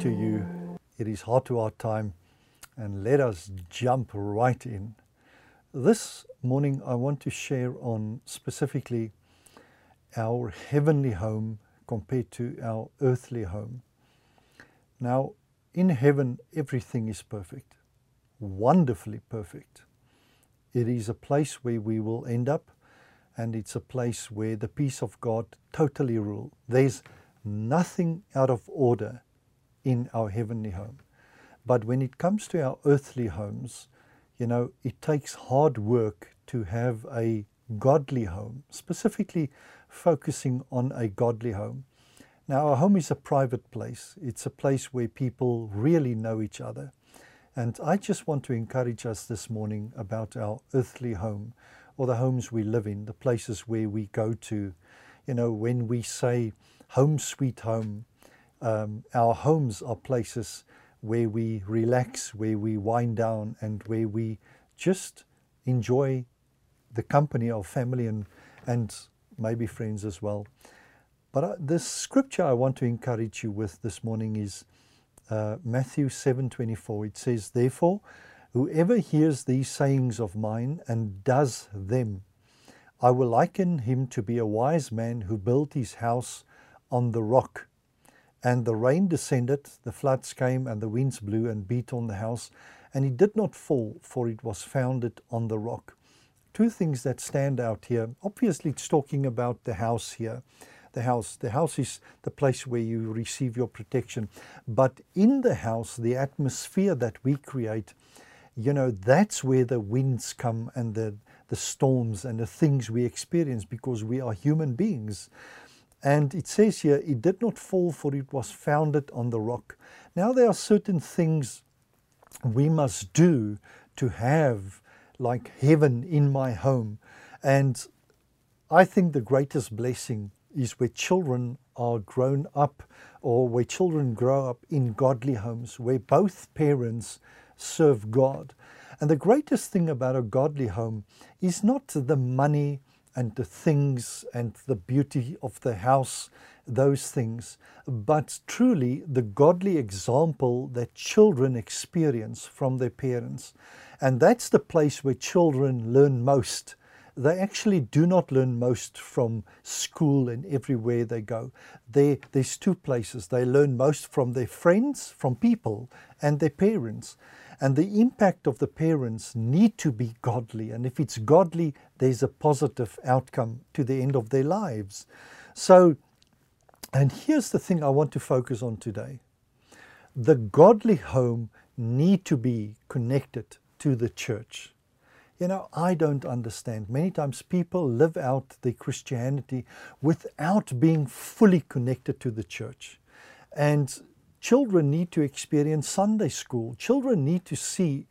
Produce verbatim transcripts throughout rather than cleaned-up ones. to you. It is hard to our time, and let us jump right in. This morning I want to share on specifically our heavenly home compared to our earthly home. Now, in heaven everything is perfect, wonderfully perfect. It is a place where we will end up, and it's a place where the peace of God totally rules. There's nothing out of order in our heavenly home. But when it comes to our earthly homes, you know, it takes hard work to have a godly home, specifically focusing on a godly home. Now, our home is a private place. It's a place where people really know each other. And I just want to encourage us this morning about our earthly home, or the homes we live in, the places where we go to. You know, when we say home sweet home, um, our homes are places where we relax, where we wind down, and where we just enjoy the company of family and, and maybe friends as well. But uh, the scripture I want to encourage you with this morning is Uh, Matthew seven twenty-four. It says, "Therefore, whoever hears these sayings of mine and does them, I will liken him to be a wise man who built his house on the rock. And the rain descended, the floods came, and the winds blew and beat on the house, and it did not fall, for it was founded on the rock." Two things that stand out here. Obviously, it's talking about the house here. The house. The house is the place where you receive your protection. But in the house, the atmosphere that we create, you know, that's where the winds come and the, the storms and the things we experience, because we are human beings. And it says here, it did not fall, for it was founded on the rock. Now, there are certain things we must do to have like heaven in my home. And I think the greatest blessing is where children are grown up, or where children grow up in godly homes, where both parents serve God. And the greatest thing about a godly home is not the money and the things and the beauty of the house, those things, but truly the godly example that children experience from their parents. And that's the place where children learn most. They actually do not learn most from school and everywhere they go. There, there's two places. They learn most from their friends, from people, and their parents. And the impact of the parents need to be godly. And if it's godly, there's a positive outcome to the end of their lives. So, and here's the thing I want to focus on today. The godly home need to be connected to the church. You know, I don't understand. Many times people live out their Christianity without being fully connected to the church. And children need to experience Sunday school. Children need to see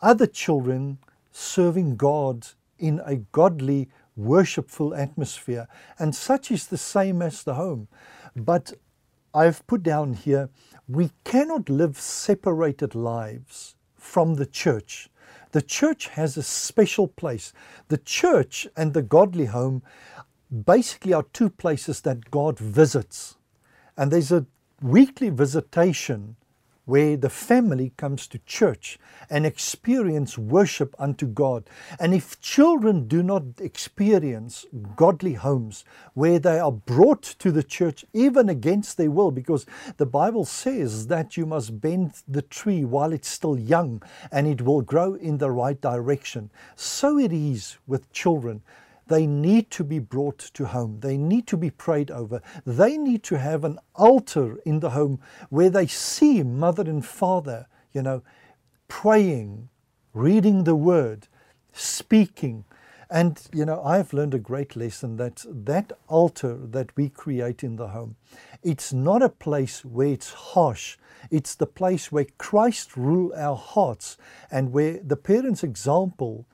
other children serving God in a godly, worshipful atmosphere. And such is the same as the home. But I've put down here, we cannot live separated lives from the church. The church has a special place. The church and the godly home basically are two places that God visits. And there's a weekly visitation where the family comes to church and experience worship unto God. And if children do not experience godly homes where they are brought to the church, even against their will, because the Bible says that you must bend the tree while it's still young and it will grow in the right direction. So it is with children. They need to be brought to home. They need to be prayed over. They need to have an altar in the home where they see mother and father, you know, praying, reading the word, speaking. And, you know, I've learned a great lesson that that altar that we create in the home, it's not a place where it's harsh. It's the place where Christ rules our hearts, and where the parents' example,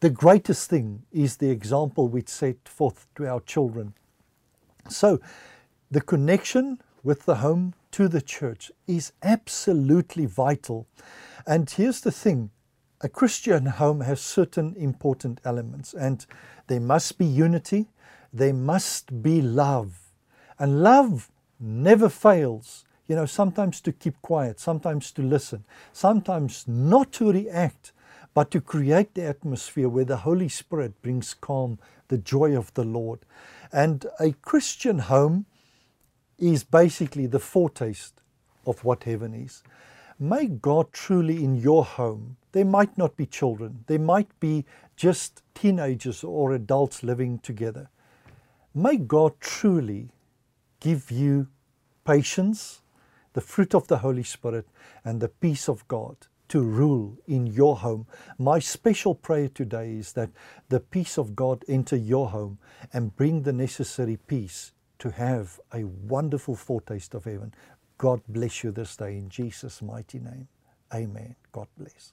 the greatest thing is the example we set forth to our children. So the connection with the home to the church is absolutely vital. And here's the thing, a Christian home has certain important elements, and there must be unity, there must be love. And love never fails. you know, sometimes to keep quiet, sometimes to listen, sometimes not to react, but to create the atmosphere where the Holy Spirit brings calm, the joy of the Lord. And a Christian home is basically the foretaste of what heaven is. May God truly in your home, there might not be children, there might be just teenagers or adults living together. May God truly give you patience, the fruit of the Holy Spirit, and the peace of God to rule in your home. My special prayer today is that the peace of God enter your home and bring the necessary peace to have a wonderful foretaste of heaven. God bless you this day in Jesus' mighty name. Amen. God bless.